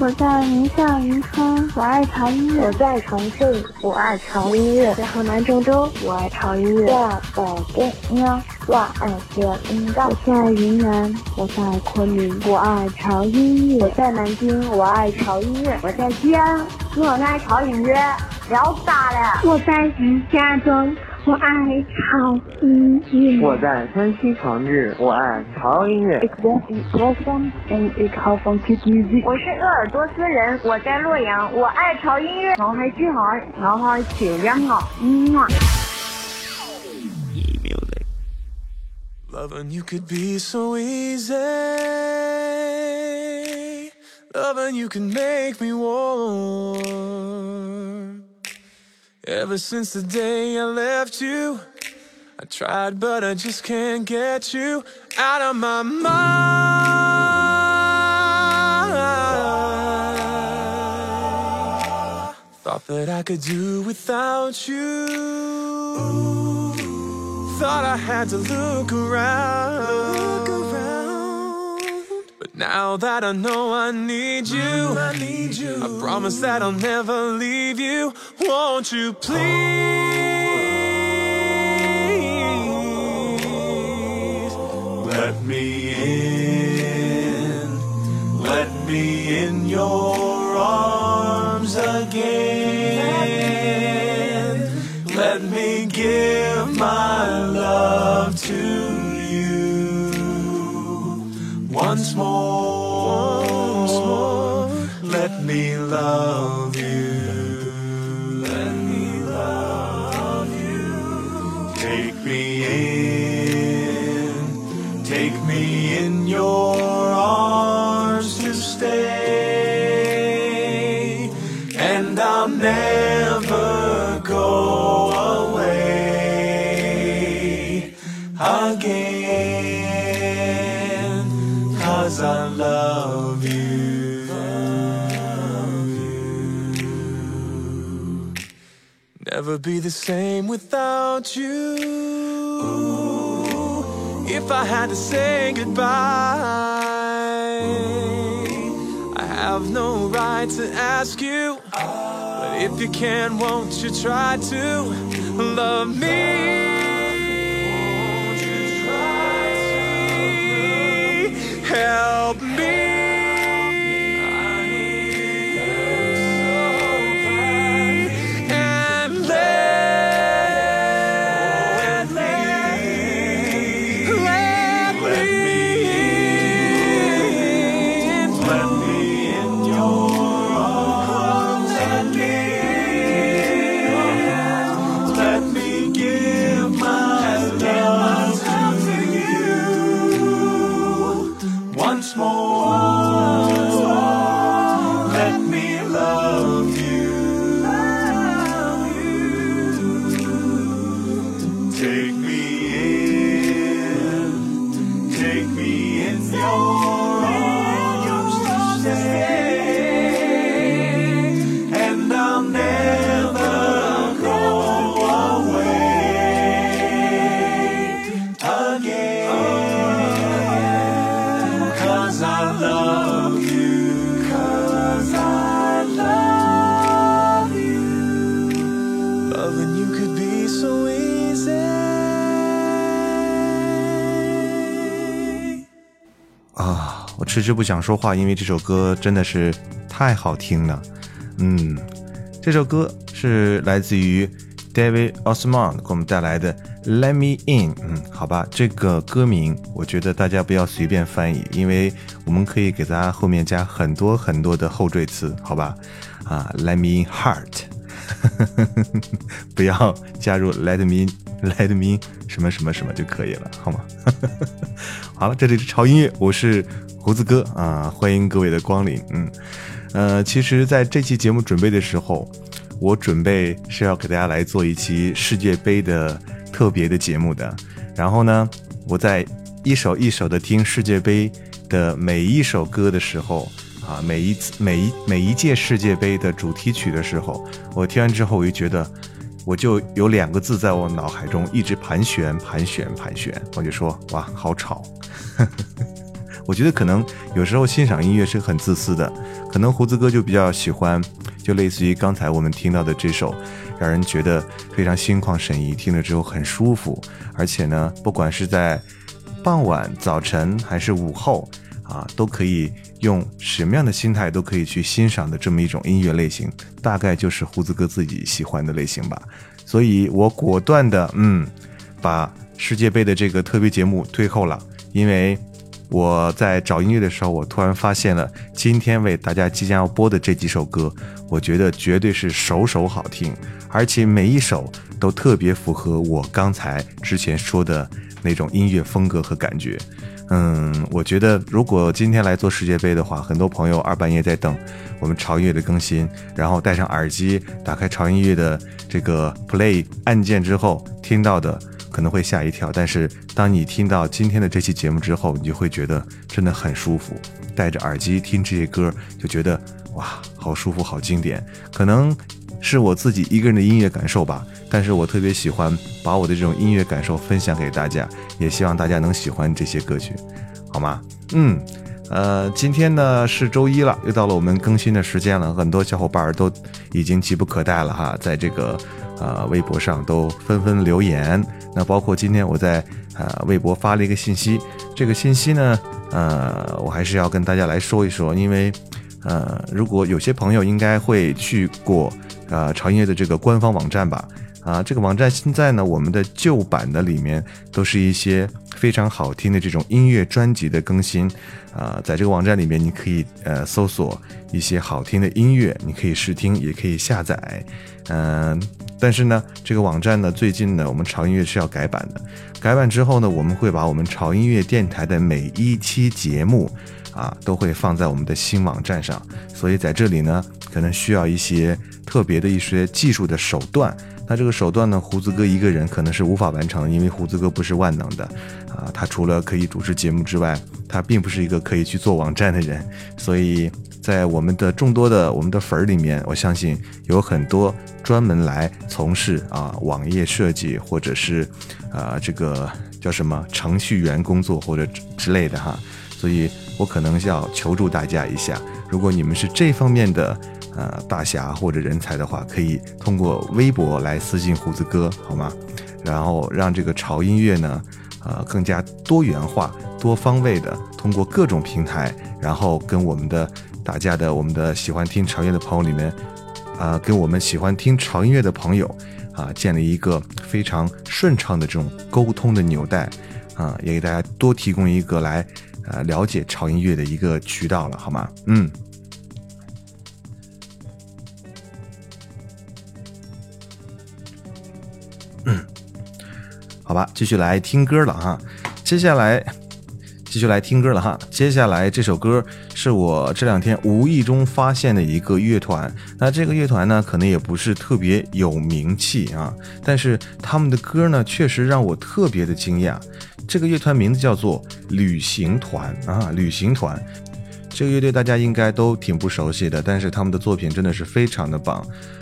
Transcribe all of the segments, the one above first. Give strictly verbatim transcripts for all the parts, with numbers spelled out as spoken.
我叫宁夏云川，我爱潮音乐。我在重庆，我爱潮音乐。在河南郑州，我爱潮音乐。在北京，我爱潮音乐。我在云南，我在昆明，我爱潮音乐。我在南京，我爱潮音乐。我在西安，我爱潮音乐。聊咋了？我在石家庄，我爱潮音乐。我在山西长治，我爱潮音乐。我是鄂尔多斯人，我在洛阳，我爱潮音乐。我係珠海，我係潮音樂。嗯啊。E-music. Loving you could be so easy. Loving you can make me warm.Ever since the day I left you, I tried but I just can't get you out of my mind. Thought that I could do without you. Thought I had to look around. But now that I know I need you, I need you. I promise that I'll never leave you.Won't you please let me in, let me in your arms again, let me give my love to you once more, once more, let me love you.Never go away again, 'cause I love you, love you. Never be the same without you. If I had to say goodbye, I have no right to ask you.If you can, won't you try to love me? Won't you try to help me? I need you so bad. And let, let me, let me, let me in, let me in your arms, let me.啊，我迟迟不想说话，因为这首歌真的是太好听了。嗯，这首歌是来自于 David Osmond 给我们带来的 Let Me In。 嗯，好吧，这个歌名我觉得大家不要随便翻译，因为我们可以给它后面加很多很多的后缀词，好吧？啊 Let Me In Heart 不要加入 Let Me In Let me 什么什么什么就可以了，好吗？好了，这里是潮音乐，我是胡子哥啊，欢迎各位的光临。嗯，呃，其实在这期节目准备的时候，我准备是要给大家来做一期世界杯的特别的节目的。然后呢，我在一首一首的听世界杯的每一首歌的时候啊，每一次每一每一届世界杯的主题曲的时候，我听完之后我就觉得，我就有两个字在我脑海中一直盘旋盘旋盘旋，我就说哇好吵我觉得可能有时候欣赏音乐是很自私的，可能胡子哥就比较喜欢就类似于刚才我们听到的这首，让人觉得非常心旷神怡，听了之后很舒服，而且呢不管是在傍晚早晨还是午后啊，都可以用什么样的心态都可以去欣赏的这么一种音乐类型，大概就是胡子哥自己喜欢的类型吧。所以我果断的嗯，把世界杯的这个特别节目推后了，因为我在找音乐的时候，我突然发现了今天为大家即将要播的这几首歌，我觉得绝对是首首好听，而且每一首都特别符合我刚才之前说的那种音乐风格和感觉。嗯，我觉得如果今天来做世界杯的话，很多朋友二半夜在等我们潮音乐的更新，然后戴上耳机打开潮音乐的这个 play 按键之后听到的可能会吓一跳，但是当你听到今天的这期节目之后，你就会觉得真的很舒服，戴着耳机听这些歌就觉得哇好舒服好经典，可能是我自己一个人的音乐感受吧，但是我特别喜欢把我的这种音乐感受分享给大家，也希望大家能喜欢这些歌曲，好吗？嗯，呃，今天呢是周一了，又到了我们更新的时间了，很多小伙伴都已经急不可待了哈，在这个呃微博上都纷纷留言，那包括今天我在呃微博发了一个信息，这个信息呢，呃，我还是要跟大家来说一说，因为呃，如果有些朋友应该会去过。呃，潮音乐的这个官方网站吧，啊，这个网站现在呢，我们的旧版的里面都是一些非常好听的这种音乐专辑的更新，啊，在这个网站里面你可以呃搜索一些好听的音乐，你可以试听，也可以下载，嗯、呃，但是呢，这个网站呢，最近呢，我们潮音乐是要改版的，改版之后呢，我们会把我们潮音乐电台的每一期节目。啊，都会放在我们的新网站上，所以在这里呢，可能需要一些特别的一些技术的手段。那这个手段呢，胡子哥一个人可能是无法完成的，因为胡子哥不是万能的，啊，他除了可以主持节目之外，他并不是一个可以去做网站的人。所以在我们的众多的我们的粉儿里面，我相信有很多专门来从事啊网页设计或者是啊这个叫什么程序员工作或者之类的哈。所以我可能要求助大家一下，如果你们是这方面的呃大侠或者人才的话，可以通过微博来私信胡子哥，好吗？然后让这个潮音乐呢，呃更加多元化、多方位的，通过各种平台，然后跟我们的大家的我们的喜欢听潮音乐的朋友里面，啊、呃，跟我们喜欢听潮音乐的朋友啊、呃，建立一个非常顺畅的这种沟通的纽带啊、呃，也给大家多提供一个来。呃，了解潮音乐的一个渠道了，好吗？嗯。嗯，好吧，继续来听歌了哈。接下来，继续来听歌了哈。接下来这首歌是我这两天无意中发现的一个乐团，那这个乐团呢，可能也不是特别有名气啊，但是他们的歌呢，确实让我特别的惊讶。这个乐团名字叫做旅行团啊，旅行团。这个乐队大家应该都挺不熟悉的，但是他们的作品真的是非常的棒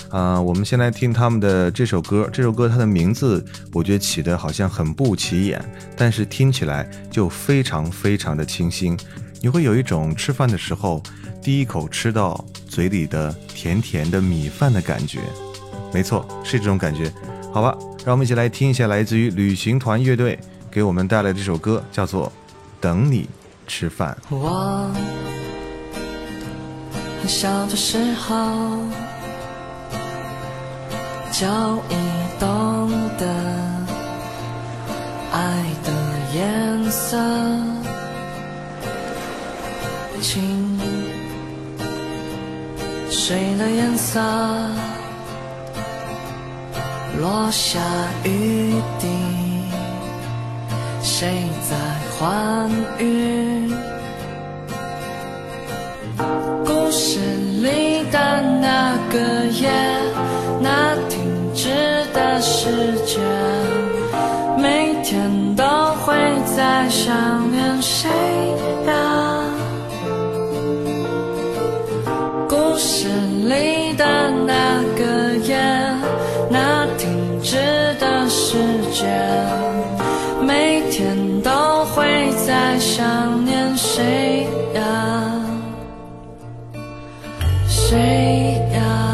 啊、呃！我们先来听他们的这首歌，这首歌它的名字我觉得起的好像很不起眼，但是听起来就非常非常的清新，你会有一种吃饭的时候第一口吃到嘴里的甜甜的米饭的感觉，没错，是这种感觉，好吧，让我们一起来听一下来自于旅行团乐队给我们带来这首歌，叫做《等你吃饭》。我很小的时候就已懂得爱的颜色，情水的颜色，落下雨滴，谁在欢愉？故事里的那个夜。时间，每天都会在想念谁呀，故事里的那个夜，那停止的时间，每天都会在想念谁呀，谁呀。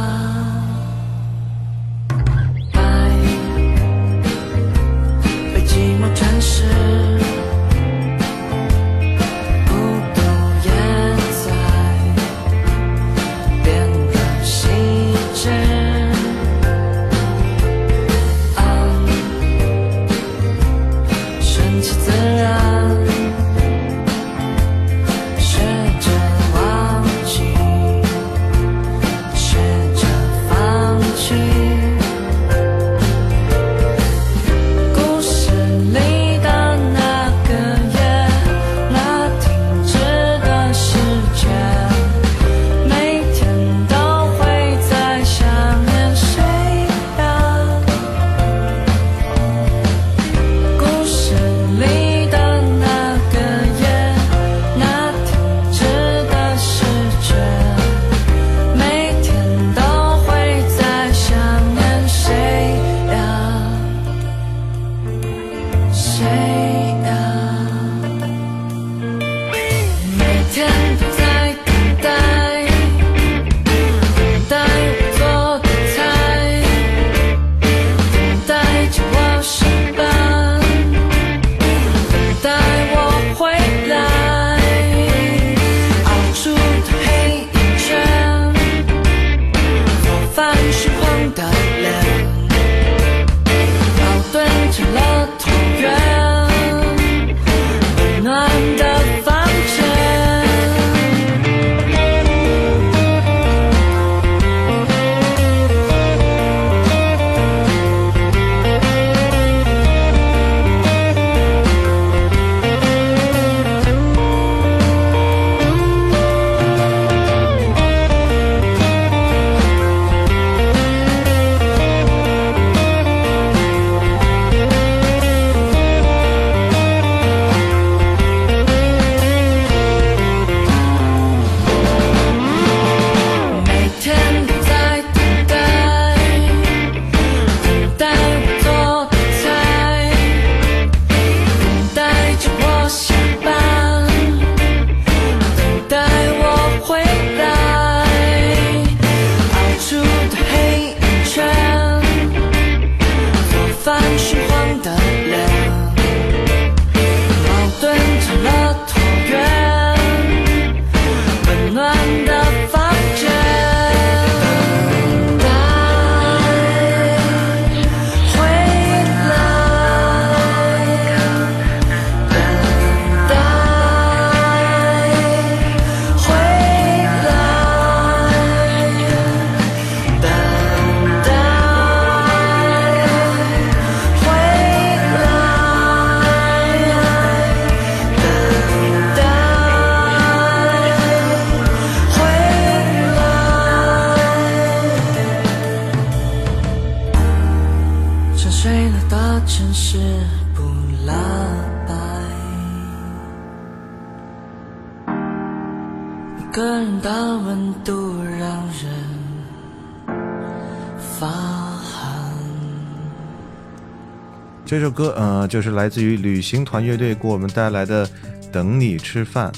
这首歌呃，就是来自于旅行团乐队给我们带来的《等你吃饭》，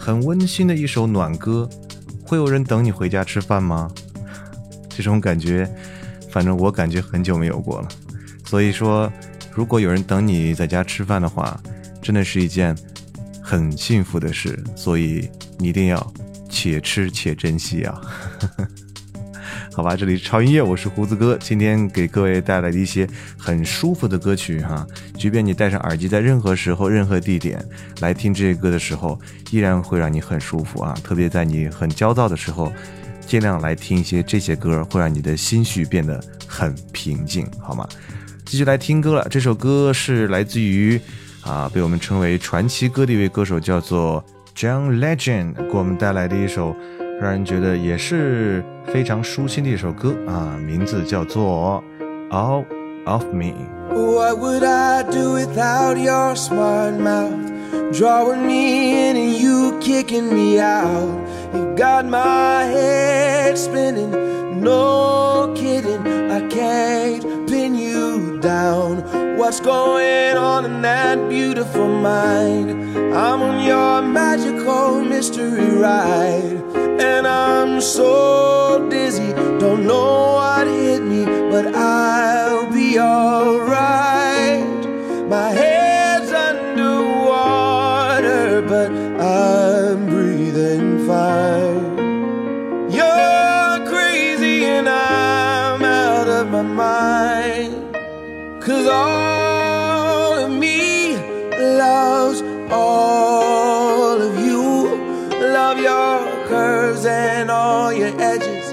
很温馨的一首暖歌。会有人等你回家吃饭吗？这种感觉，反正我感觉很久没有过了。所以说，如果有人等你在家吃饭的话，真的是一件很幸福的事。所以你一定要且吃且珍惜啊！好吧，这里是潮音乐，我是胡子哥，今天给各位带来的一些很舒服的歌曲哈，即便你戴上耳机，在任何时候、任何地点来听这些歌的时候，依然会让你很舒服啊。特别在你很焦躁的时候，尽量来听一些这些歌，会让你的心绪变得很平静，好吗？继续来听歌了，这首歌是来自于啊，被我们称为传奇歌的一位歌手，叫做 John Legend， 给我们带来的一首。让人觉得也是非常舒心的一首歌啊，名字叫做 All of me. What would I do without your smart mouth, drawing me in and you kicking me out? You got my head spinning, no kidding, I can't pin you down. What's going on in that beautiful mind? I'm on your magical mystery ride, and I'm so dizzy, don't know what hit me, but I'll be alright. My head's underwater, but I'm breathing fine. You're crazy and I'm out of my mind, 'cause all of me loves all of you. Love your curves and all your edges,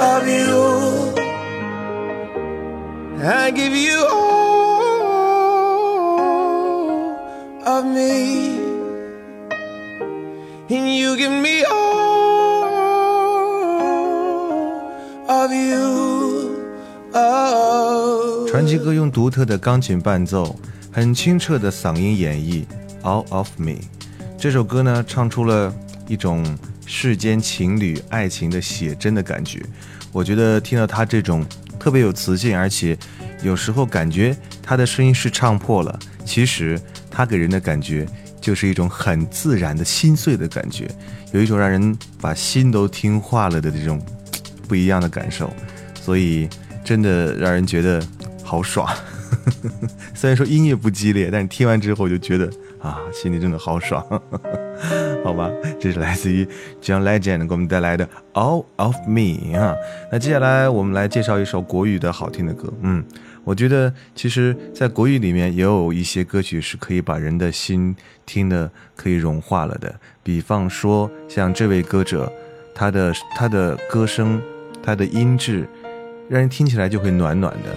of you. I give you all of me, and you give me all of you. Oh， 传奇哥用独特的钢琴伴奏，很清澈的嗓音演绎 All of me 这首歌呢，唱出了一种世间情侣爱情的写真的感觉。我觉得听到他这种特别有磁性，而且有时候感觉他的声音是唱破了，其实他给人的感觉就是一种很自然的心碎的感觉，有一种让人把心都听化了的这种不一样的感受，所以真的让人觉得好爽虽然说音乐不激烈，但是听完之后就觉得啊，心里真的好爽好吗？这是来自于 John Legend 给我们带来的 All of Me 啊。那接下来我们来介绍一首国语的好听的歌。嗯，我觉得其实在国语里面也有一些歌曲是可以把人的心听的可以融化了的，比方说像这位歌者，他的他的歌声，他的音质让人听起来就会暖暖的，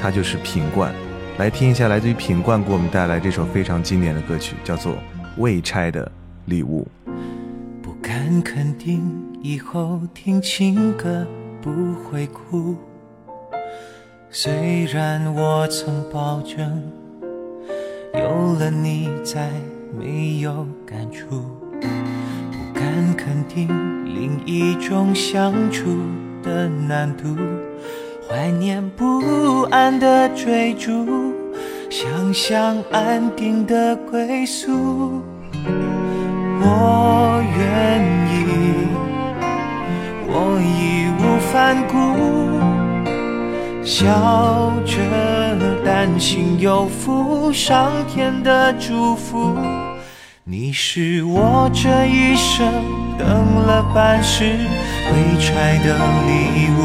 他就是品冠。来听一下来自于品冠给我们带来这首非常经典的歌曲，叫做《未拆的礼物》。不敢肯定以后听情歌不会哭，虽然我曾保证有了你再没有感触，不敢肯定另一种相处的难度，怀念不安的追逐，想象安定的归宿。我愿意，我义无反顾，笑着担心有负上天的祝福。你是我这一生等了半世未拆的礼物，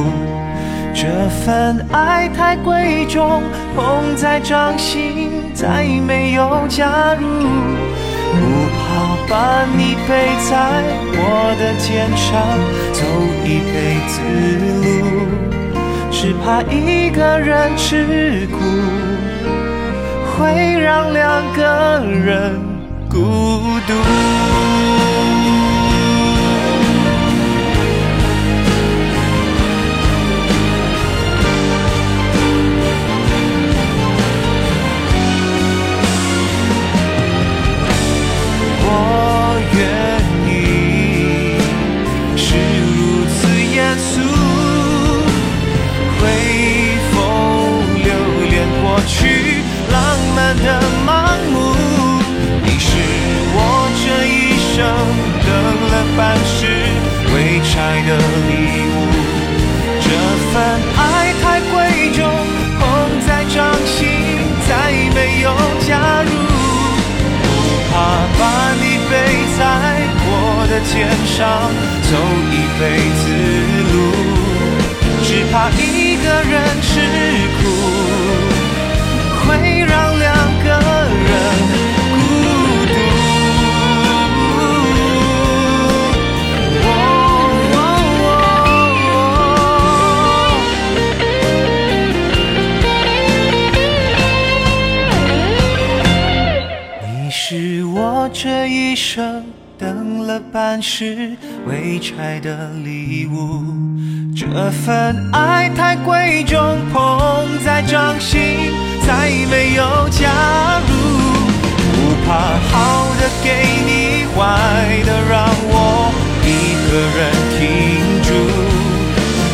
这份爱太贵重，捧在掌心再没有加入，不怕把你背在我的肩上走一辈子路，只怕一个人吃苦会让两个人孤独。我愿意是如此严肃，去浪漫的盲目，你是我这一生等了半世未拆的礼物，这份爱太贵重，捧在掌心再没有加入，不怕把你背在我的肩上走一辈子路，只怕一个人吃苦会让两个人孤独。哦哦哦，你是我这一生等了半世未拆的礼物，这份爱太贵重，捧在掌心再没有加入，不怕好的给你，坏的让我一个人停住，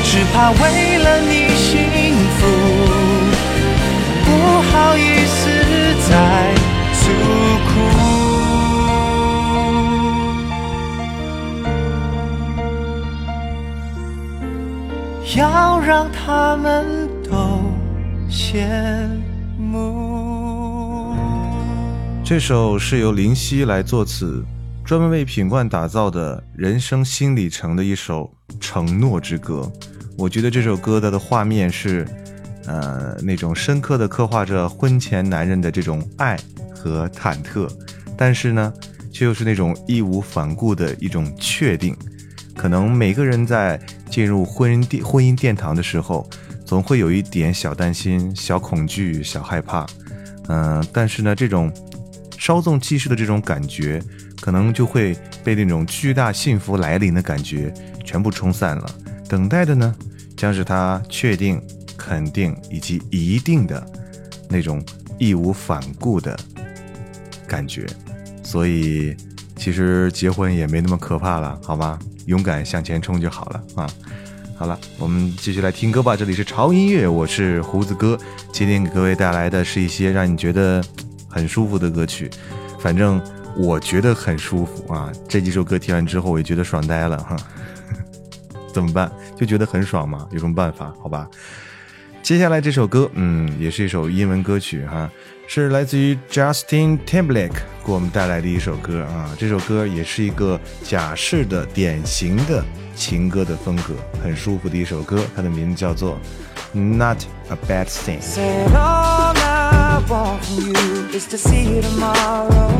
只怕为了你幸福不好意思再诉苦，要让他们都先。这首是由林夕来作词，专门为品冠打造的人生新里程的一首承诺之歌。我觉得这首歌的画面是呃，那种深刻的刻画着婚前男人的这种爱和忐忑，但是呢却又是那种义无反顾的一种确定。可能每个人在进入婚姻婚姻殿堂的时候总会有一点小担心、小恐惧、小害怕，嗯、呃，但是呢这种稍纵即逝的这种感觉可能就会被那种巨大幸福来临的感觉全部冲散了，等待的呢将是他确定、肯定以及一定的那种义无反顾的感觉。所以其实结婚也没那么可怕了，好吗？勇敢向前冲就好了啊。好了，我们继续来听歌吧。这里是潮音乐，我是胡子哥，今天给各位带来的是一些让你觉得很舒服的歌曲，反正我觉得很舒服啊。这几首歌听完之后我也觉得爽呆了哈，怎么办？就觉得很爽嘛，有什么办法？好吧，接下来这首歌嗯，也是一首英文歌曲哈，是来自于 Justin Timberlake 给我们带来的一首歌啊。这首歌也是一个假式的典型的情歌的风格，很舒服的一首歌，它的名字叫做 Not a Bad Thing。 Said all I want from you is to see you tomorrow,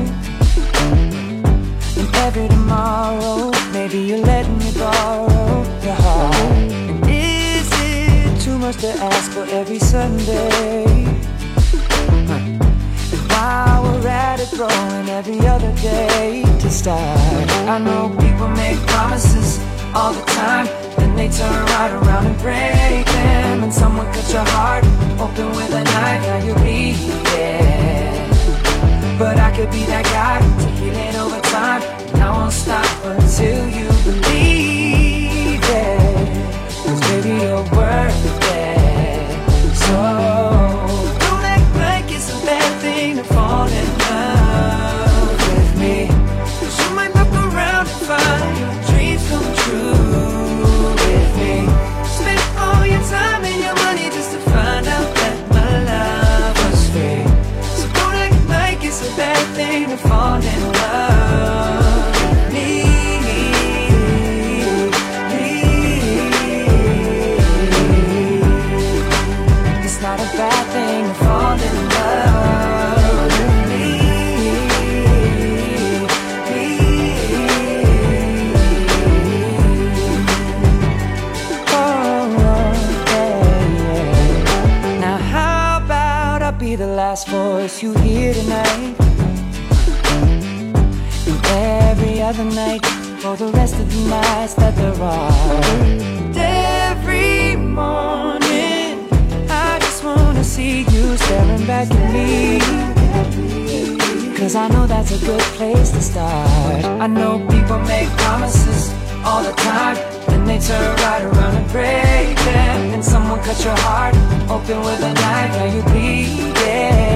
and every tomorrow maybe you let me borrow your heart.Too much to ask for every Sunday, and while we're at it throwing every other day to start. I know people make promises all the time, then they turn right around and break them. And someone cut your heart open with a knife, now you bleed, yeah. But I could be that guy to heal it over time, and I won't stop until you believe it.Cause baby you're worth it. So don't act like it's a bad thing to fall in love with me, cause you might look around and find your dreams come true with me. Spend all your time and your money just to find out that my love was free. So don't act like it's a bad thing to fall in love.The last voice you hear tonight, and every other night for the rest of the nights that there are. And every morning I just wanna see you staring back at me, cause I know that's a good place to start. I know people make promises all the time, then they turn right around and break them. And someone cut your heart open with a knife, now you bleed, yeah.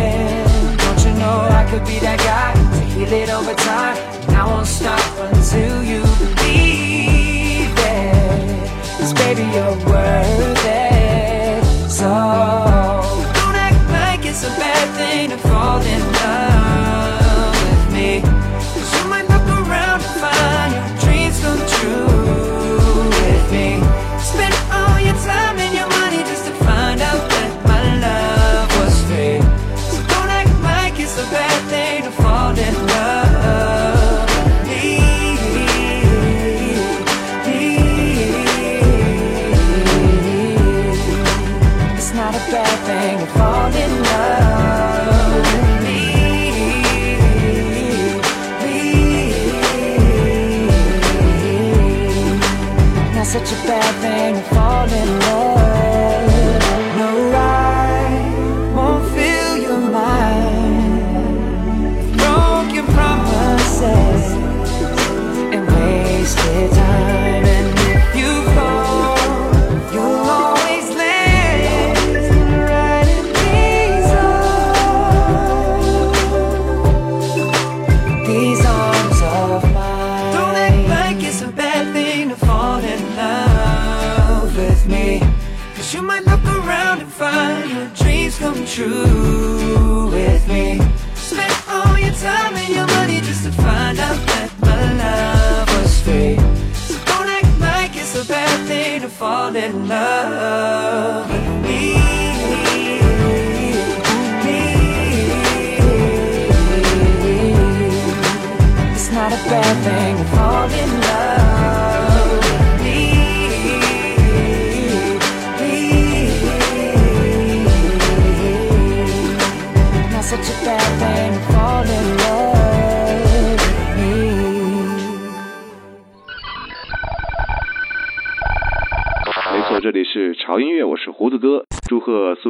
Don't you know I could be that guy to heal it over time, and I won't stop until you believe it. Cause baby you're worth it. So don't act like it's a bad thing to fall in love with me, cause you might look around and find your dreams come true with me. Spend all your time and your money just to find out that my love was free. So don't act like it's a bad thing to fall in love with me. It's not a bad thing to fall in love with me. Not such a bad thing to fall in love. No, I won't fill your mind with broken promises and wasted time. And if you fall, you'll always land right in these arms, these arms of mine. Don't act like it's a bad thing to fall in love with me, cause you might look around and find your dreams come true with me. Spend all your time and your money just to find out that my love was free. So don't act like it's a bad thing to fall in love with me. It's not a bad thing to fall in love with me. Not such a bad thing to fall in love with me. 没错，这里是潮音乐，我是胡子哥，祝贺苏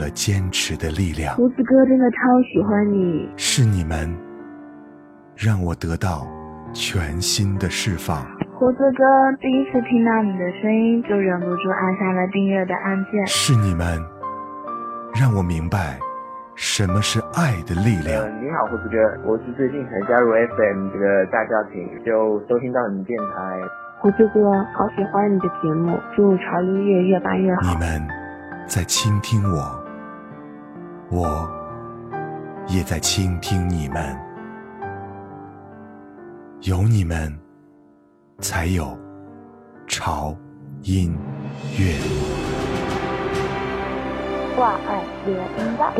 了坚持的力量。胡子哥真的超喜欢你，是你们让我得到全新的释放。胡子哥第一次听到你的声音就忍不住按下了订阅的按键，是你们让我明白什么是爱的力量。呃、你好胡子哥，我是最近才加入 F M 这个大家庭，就收听到你电台。胡子哥好喜欢你的节目，祝潮音乐越办越好。你们在倾听我，我也在倾听你们，有你们才有潮音乐。我爱音乐，我爱潮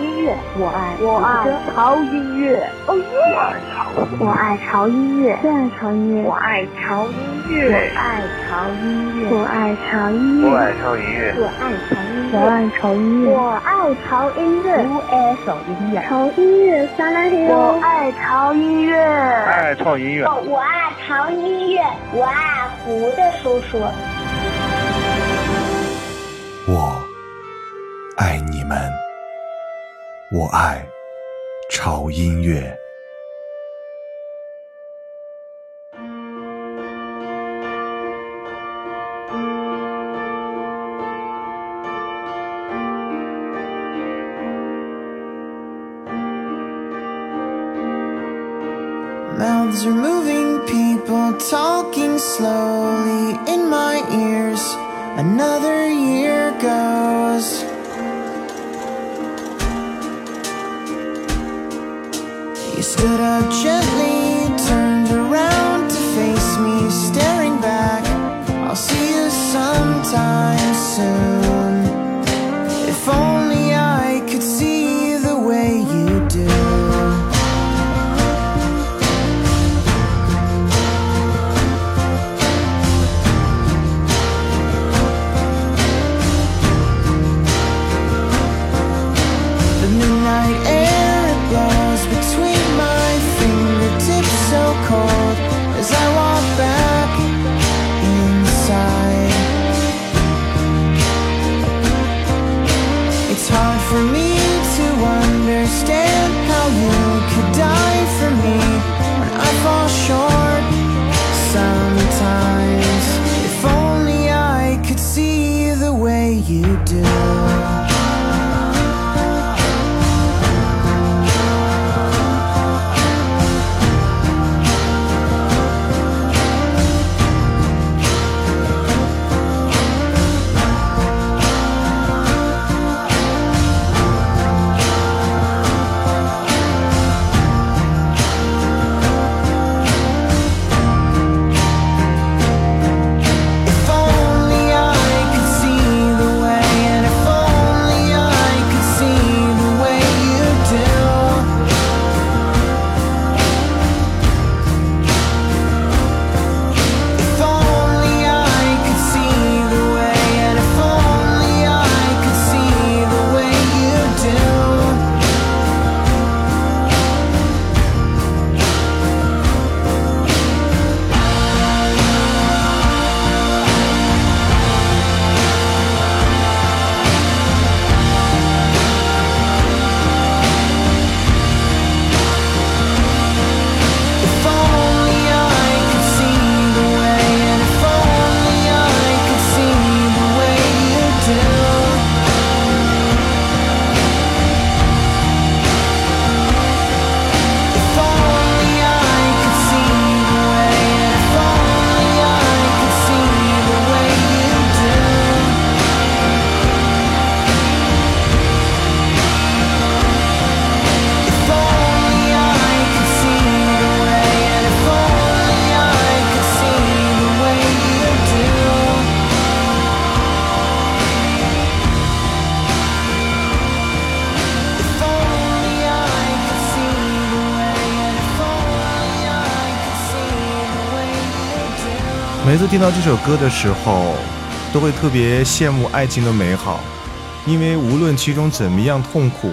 音乐，我爱我爱潮音乐，哦耶！我爱潮音乐，我爱潮音乐，我爱潮音乐，我爱潮音乐，我爱潮音乐，我爱潮音乐，我爱潮音乐，我爱潮音乐，我爱潮音乐，潮音乐撒拉嘿哟！我爱潮音乐，爱潮音乐，我爱潮音乐，我爱胡的叔叔。我爱你们，我爱潮音乐。Mouths are moving, people talking slowly in my ears.Another year goes. You stood up gently, turned around to face me, staring back. I'll see you sometime soon. If only I could see the way you do.每次听到这首歌的时候，都会特别羡慕爱情的美好，因为无论其中怎么样痛苦，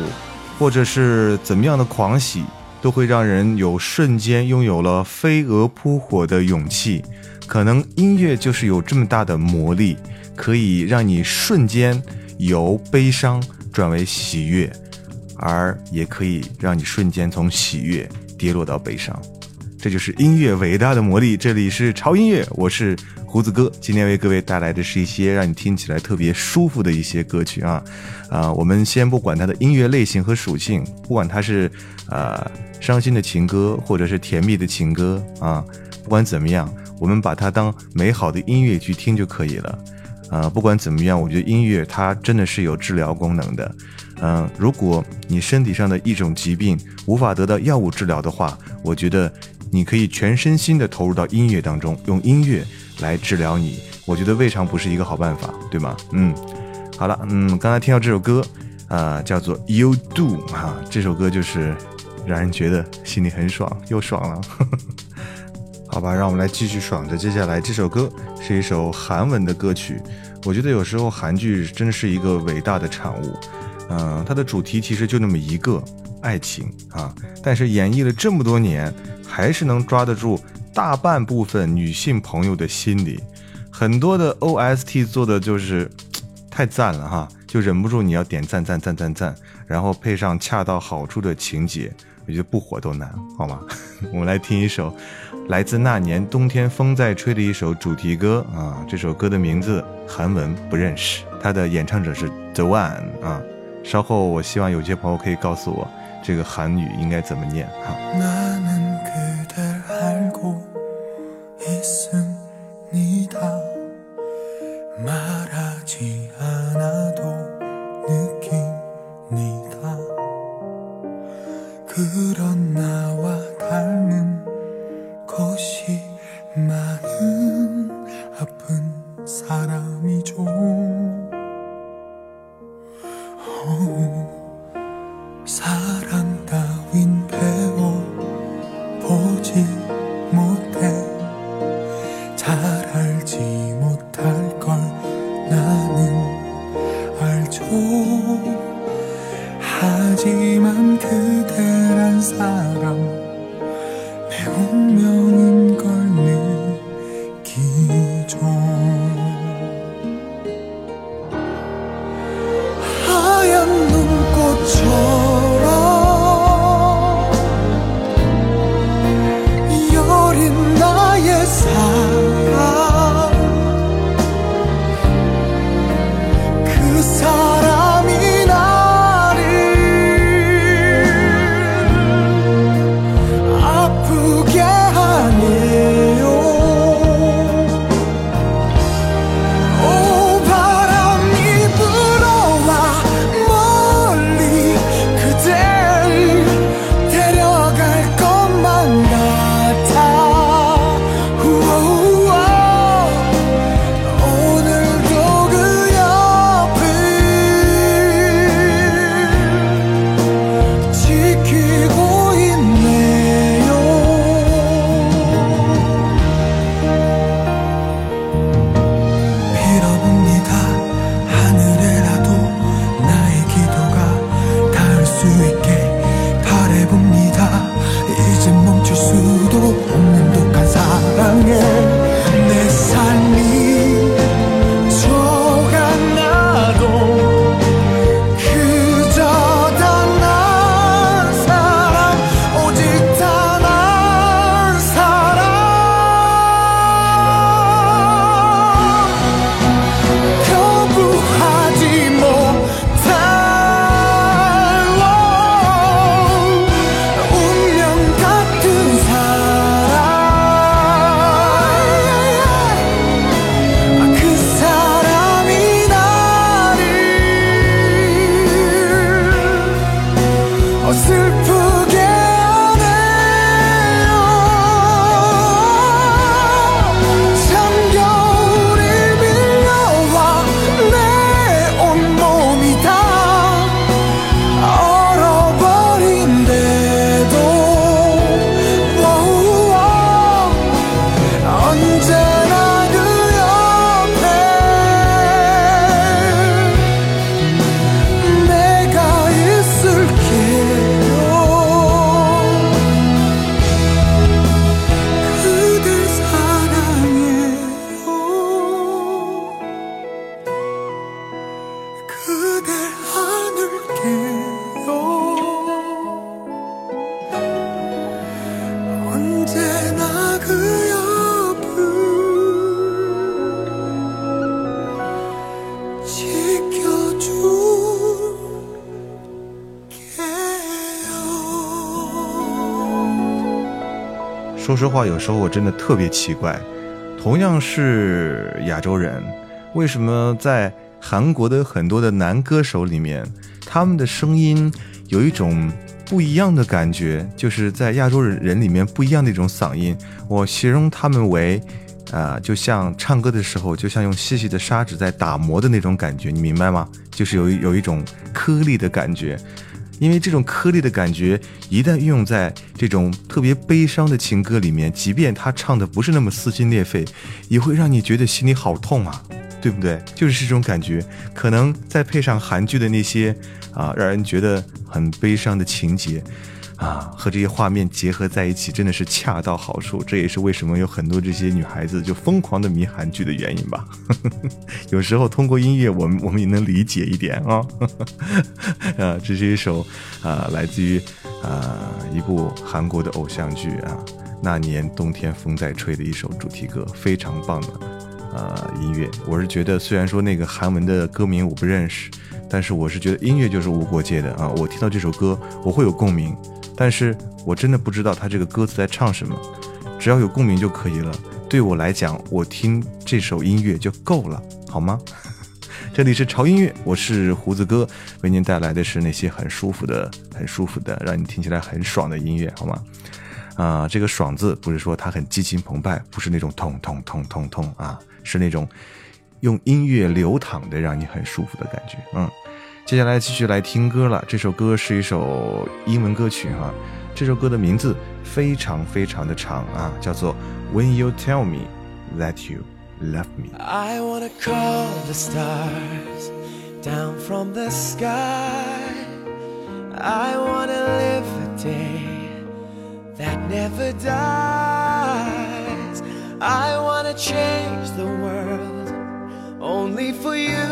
或者是怎么样的狂喜，都会让人有瞬间拥有了飞蛾扑火的勇气。可能音乐就是有这么大的魔力，可以让你瞬间由悲伤转为喜悦，而也可以让你瞬间从喜悦跌落到悲伤。这就是音乐伟大的魔力。这里是潮音乐，我是胡子哥，今天为各位带来的是一些让你听起来特别舒服的一些歌曲啊。呃，我们先不管它的音乐类型和属性，不管它是呃伤心的情歌或者是甜蜜的情歌啊，不管怎么样，我们把它当美好的音乐去听就可以了。呃，不管怎么样，我觉得音乐它真的是有治疗功能的。嗯、呃，如果你身体上的一种疾病无法得到药物治疗的话，我觉得你可以全身心的投入到音乐当中，用音乐来治疗你，我觉得未尝不是一个好办法，对吗？嗯，好了，嗯，刚才听到这首歌，呃，叫做 You Do 啊，这首歌就是让人觉得心里很爽，又爽了。好吧，让我们来继续爽着。接下来这首歌是一首韩文的歌曲，我觉得有时候韩剧真的是一个伟大的产物，嗯、呃，它的主题其实就那么一个，爱情啊，但是演绎了这么多年，还是能抓得住大半部分女性朋友的心理。很多的 O S T 做的就是太赞了哈，就忍不住你要点赞赞赞赞赞，然后配上恰到好处的情节，我觉得不火都难，好吗？我们来听一首来自那年冬天风在吹的一首主题歌啊，这首歌的名字韩文不认识，它的演唱者是 The One 啊。稍后我希望有些朋友可以告诉我这个韩语应该怎么念哈。说实话，有时候我真的特别奇怪，同样是亚洲人，为什么在韩国的很多的男歌手里面，他们的声音有一种不一样的感觉，就是在亚洲人里面不一样的一种嗓音。我形容他们为呃，就像唱歌的时候，就像用细细的砂纸在打磨的那种感觉，你明白吗？就是有有一种颗粒的感觉，因为这种颗粒的感觉一旦运用在这种特别悲伤的情歌里面，即便他唱的不是那么撕心裂肺，也会让你觉得心里好痛啊，对不对？就是这种感觉，可能再配上韩剧的那些啊，让人觉得很悲伤的情节啊，和这些画面结合在一起，真的是恰到好处。这也是为什么有很多这些女孩子就疯狂的迷韩剧的原因吧。有时候通过音乐，我们我们也能理解一点啊、哦。啊，这是一首啊，来自于啊一部韩国的偶像剧啊，那年冬天风在吹的一首主题歌，非常棒的。呃，音乐，我是觉得虽然说那个韩文的歌名我不认识，但是我是觉得音乐就是无国界的啊。我听到这首歌，我会有共鸣，但是我真的不知道他这个歌词在唱什么，只要有共鸣就可以了。对我来讲，我听这首音乐就够了，好吗？这里是潮音乐，我是胡子哥，为您带来的是那些很舒服的、很舒服的，让你听起来很爽的音乐，好吗？啊、呃，这个爽字不是说它很激情澎湃，不是那种痛痛痛痛痛啊。是那种用音乐流淌的让你很舒服的感觉。嗯，接下来继续来听歌了。这首歌是一首英文歌曲哈，这首歌的名字非常非常的长啊，叫做 When You Tell Me That You Love Me。 I wanna call the stars down from the sky, I wanna live a day that never dies, I wanna changeThe world only for you,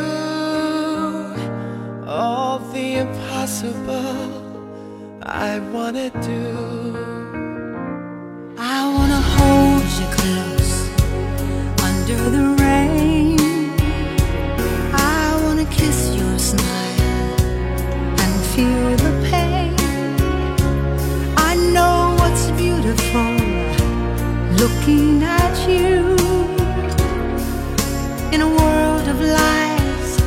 all the impossible I wanna do. I wanna hold you close under the rain, I wanna kiss your smile and feel the pain. I know what's beautiful looking at youIn a world of lies,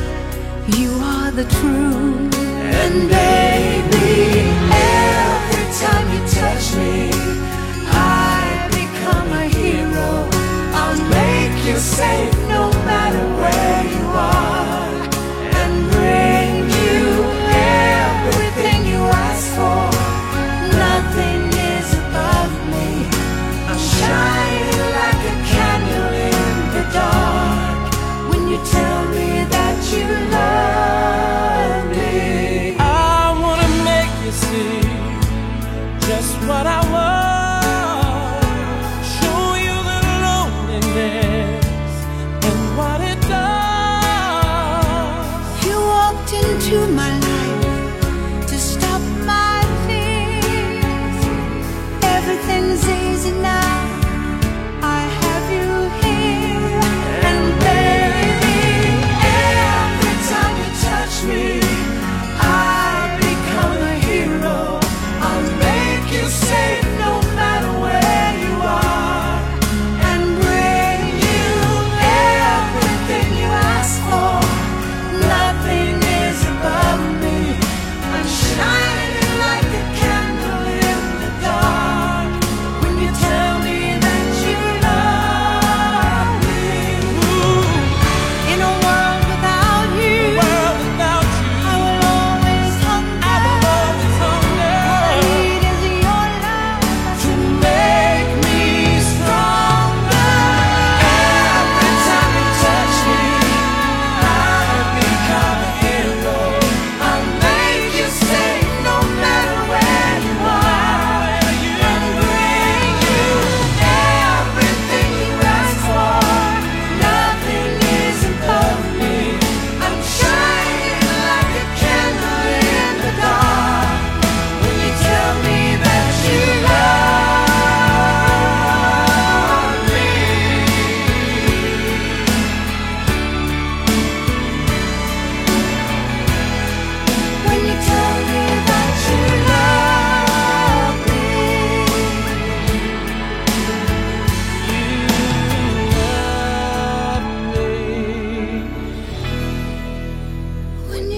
you are the truth. And baby, every time you touch me, I become a hero. I'll make you safe no matter where you are, and bring you everything you ask for. Nothing is above me, I'm shining like a candle in the dark.Tell me that you love me. I wanna make you see just what I want, show you the loneliness and what it does. You walked into my life to stop my fears, everything's easy now.Nothing is above me.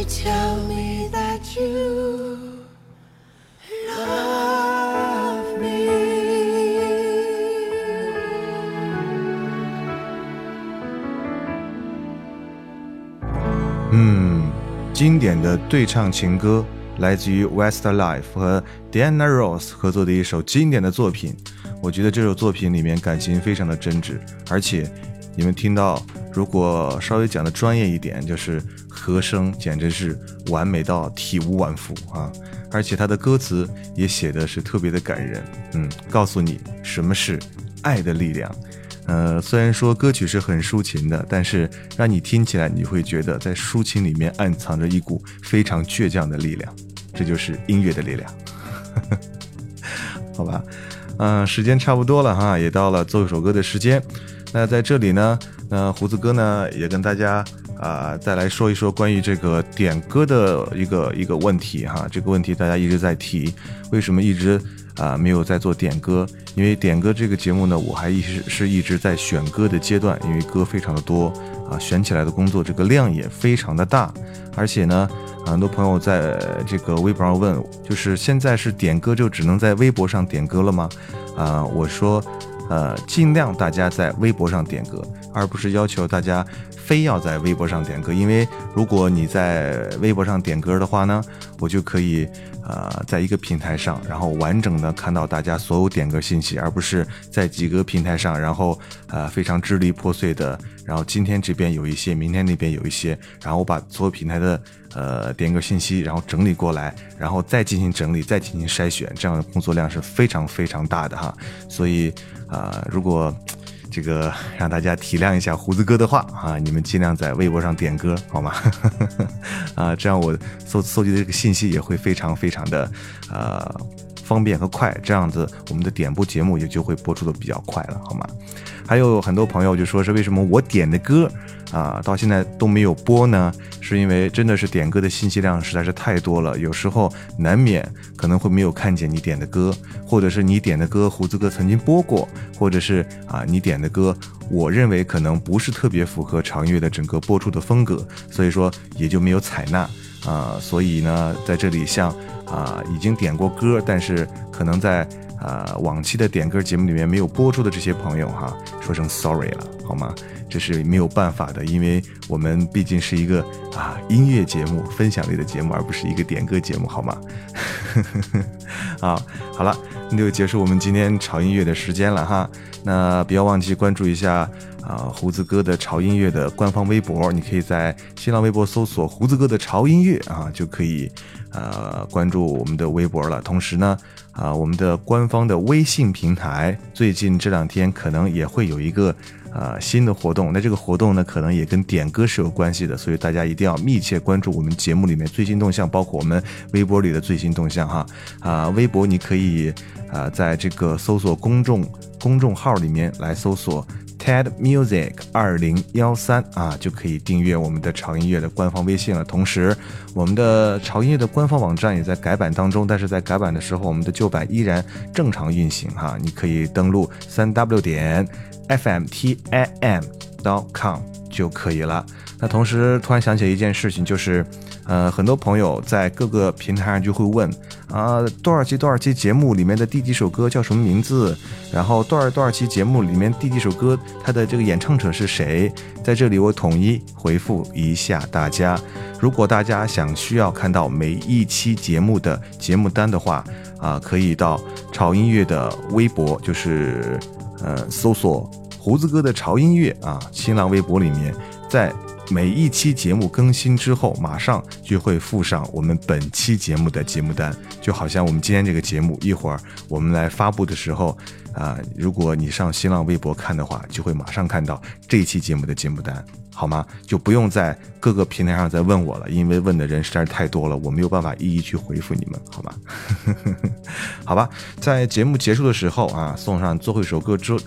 you tell me that you love me. Hmm, 经典的对唱情歌，来自于 Westlife 和 Diana Ross 合作的一首经典的作品。我觉得这首作品里面感情非常的真挚，而且你们听到，如果稍微讲的专业一点，就是和声简直是完美到体无完肤啊！而且它的歌词也写的是特别的感人，嗯，告诉你什么是爱的力量。呃，虽然说歌曲是很抒情的，但是让你听起来你会觉得在抒情里面暗藏着一股非常倔强的力量，这就是音乐的力量。好吧，呃，时间差不多了哈，也到了奏一首歌的时间。那在这里呢，那胡子哥呢也跟大家啊、呃、再来说一说关于这个点歌的一个一个问题哈，这个问题大家一直在提，为什么一直啊、呃、没有在做点歌？因为点歌这个节目呢，我还一直是一直在选歌的阶段，因为歌非常的多啊，选起来的工作这个量也非常的大，而且呢，很多朋友在这个微博上问，就是现在是点歌就只能在微博上点歌了吗？啊、呃，我说。呃，尽量大家在微博上点歌，而不是要求大家非要在微博上点歌，因为如果你在微博上点歌的话呢，我就可以呃，在一个平台上，然后完整的看到大家所有点歌信息，而不是在几个平台上，然后呃非常支离破碎的，然后今天这边有一些，明天那边有一些，然后我把所有平台的呃点歌信息，然后整理过来，然后再进行整理，再进行筛选，这样的工作量是非常非常大的哈，所以呃，如果这个让大家体谅一下胡子哥的话啊，你们尽量在微博上点歌好吗？啊，这样我搜搜集的这个信息也会非常非常的呃方便和快，这样子我们的点播节目也就会播出的比较快了，好吗？还有很多朋友就说是为什么我点的歌啊到现在都没有播呢？是因为真的是点歌的信息量实在是太多了，有时候难免可能会没有看见你点的歌，或者是你点的歌胡子哥曾经播过，或者是啊你点的歌我认为可能不是特别符合长乐的整个播出的风格，所以说也就没有采纳啊、呃，所以呢，在这里像啊、呃、已经点过歌，但是可能在啊、呃、往期的点歌节目里面没有播出的这些朋友哈，说声 sorry 了，好吗？这是没有办法的，因为我们毕竟是一个啊音乐节目、分享类的节目，而不是一个点歌节目，好吗？啊，好了，那就结束我们今天潮音乐的时间了哈。那不要忘记关注一下啊胡子哥的潮音乐的官方微博，你可以在新浪微博搜索胡子哥的潮音乐啊，就可以呃关注我们的微博了。同时呢，啊我们的官方的微信平台最近这两天可能也会有一个呃新的活动，那这个活动呢可能也跟点歌是有关系的，所以大家一定要密切关注我们节目里面最新动向，包括我们微博里的最新动向哈。啊、呃、微博你可以啊、呃、在这个搜索公众公众号里面来搜索TedMusic 二零一三啊，就可以订阅我们的潮音乐的官方微信了。同时我们的潮音乐的官方网站也在改版当中，但是在改版的时候我们的旧版依然正常运行哈，你可以登录 三 w 点 f m t i m 点 com 就可以了。那同时突然想起一件事情，就是呃，很多朋友在各个平台上就会问啊，多少期多少期节目里面的第几首歌叫什么名字，然后多少多少期节目里面第几首歌它的这个演唱者是谁。在这里我统一回复一下大家，如果大家想需要看到每一期节目的节目单的话啊，可以到潮音乐的微博，就是呃搜索胡子哥的潮音乐啊，新浪微博里面，在每一期节目更新之后马上就会附上我们本期节目的节目单，就好像我们今天这个节目一会儿我们来发布的时候啊、呃，如果你上新浪微博看的话，就会马上看到这一期节目的节目单，好吗？就不用在各个平台上再问我了，因为问的人实在是太多了，我没有办法一一去回复你们，好吗？好吧，在节目结束的时候啊，送上最后一首歌之后，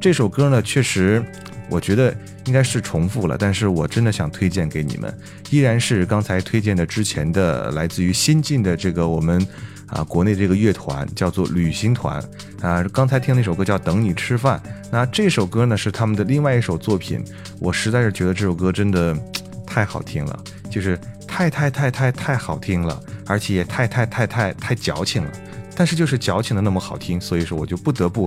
这首歌呢确实我觉得应该是重复了，但是我真的想推荐给你们，依然是刚才推荐的之前的来自于新晋的这个我们啊国内这个乐团叫做旅行团啊，刚才听那首歌叫等你吃饭，那这首歌呢是他们的另外一首作品，我实在是觉得这首歌真的太好听了，就是太太太太太好听了，而且也太太太太太矫情了。但是就是矫情的那么好听，所以说我就不得不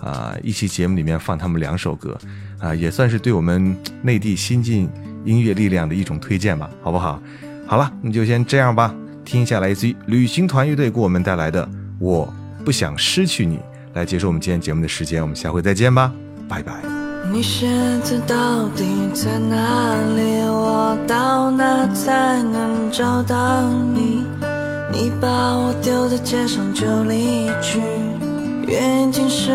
啊、呃，一期节目里面放他们两首歌啊、呃，也算是对我们内地新进音乐力量的一种推荐吧，好不好？好了，那就先这样吧。听一下来自于旅行团乐队给我们带来的《我不想失去你》，来结束我们今天节目的时间，我们下回再见吧，拜拜。你现在到底在哪里？我到哪才能找到你？你把我丢在街上就离去，原因是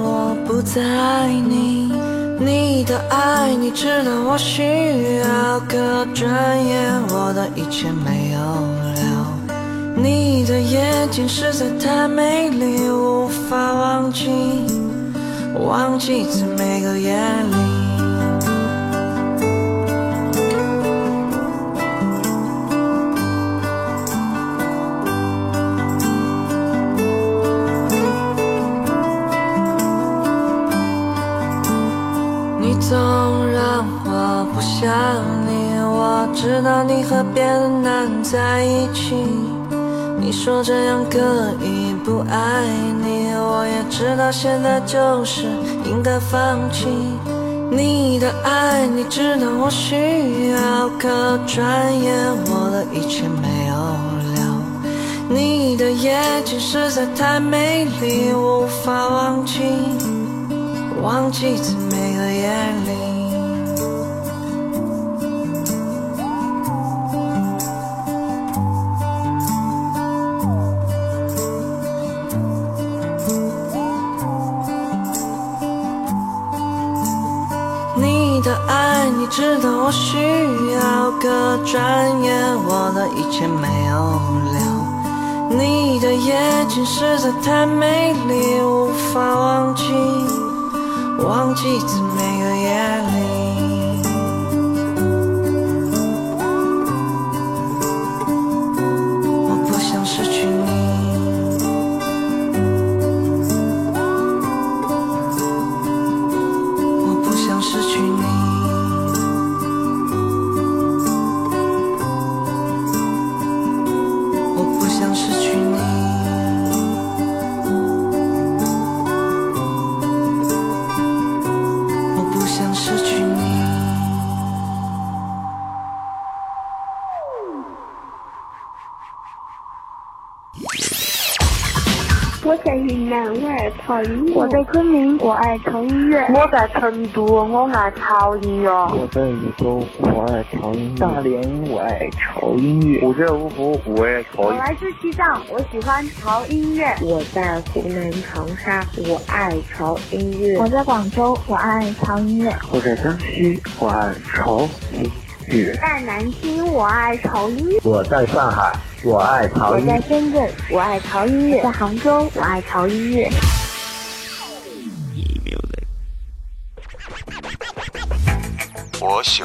我不在你。你的爱你知道我需要，可转眼我的一切没有了。你的眼睛实在太美丽，无法忘记，忘记在每个夜里。总让我不想你，我知道你和别的男人在一起。你说这样可以不爱你，我也知道现在就是应该放弃。你的爱你知道我需要，可转眼我的一切没有了。你的眼睛实在太美丽，无法忘记，忘记在每个夜里。你的爱你知道我需要，可转眼我的一切没有了。你的眼睛实在太美丽，无法忘记，忘记在每个夜里。我不想失去你，我不想失去你，我不想失去你。我在昆明，我爱潮音乐。我在成都，我爱潮音乐。我在宇州，我爱潮音乐。大连，我爱潮音乐。我在芜湖，我爱潮音乐。我来自西藏，我喜欢潮音乐。我在湖南长沙，我爱潮音乐。我在广州，我爱潮音乐。我在江西，我爱潮音乐。在南京，我爱潮音乐。我在上海，我爱潮音乐。我在深圳，我爱潮音乐。我在杭州，我爱潮音乐。我喜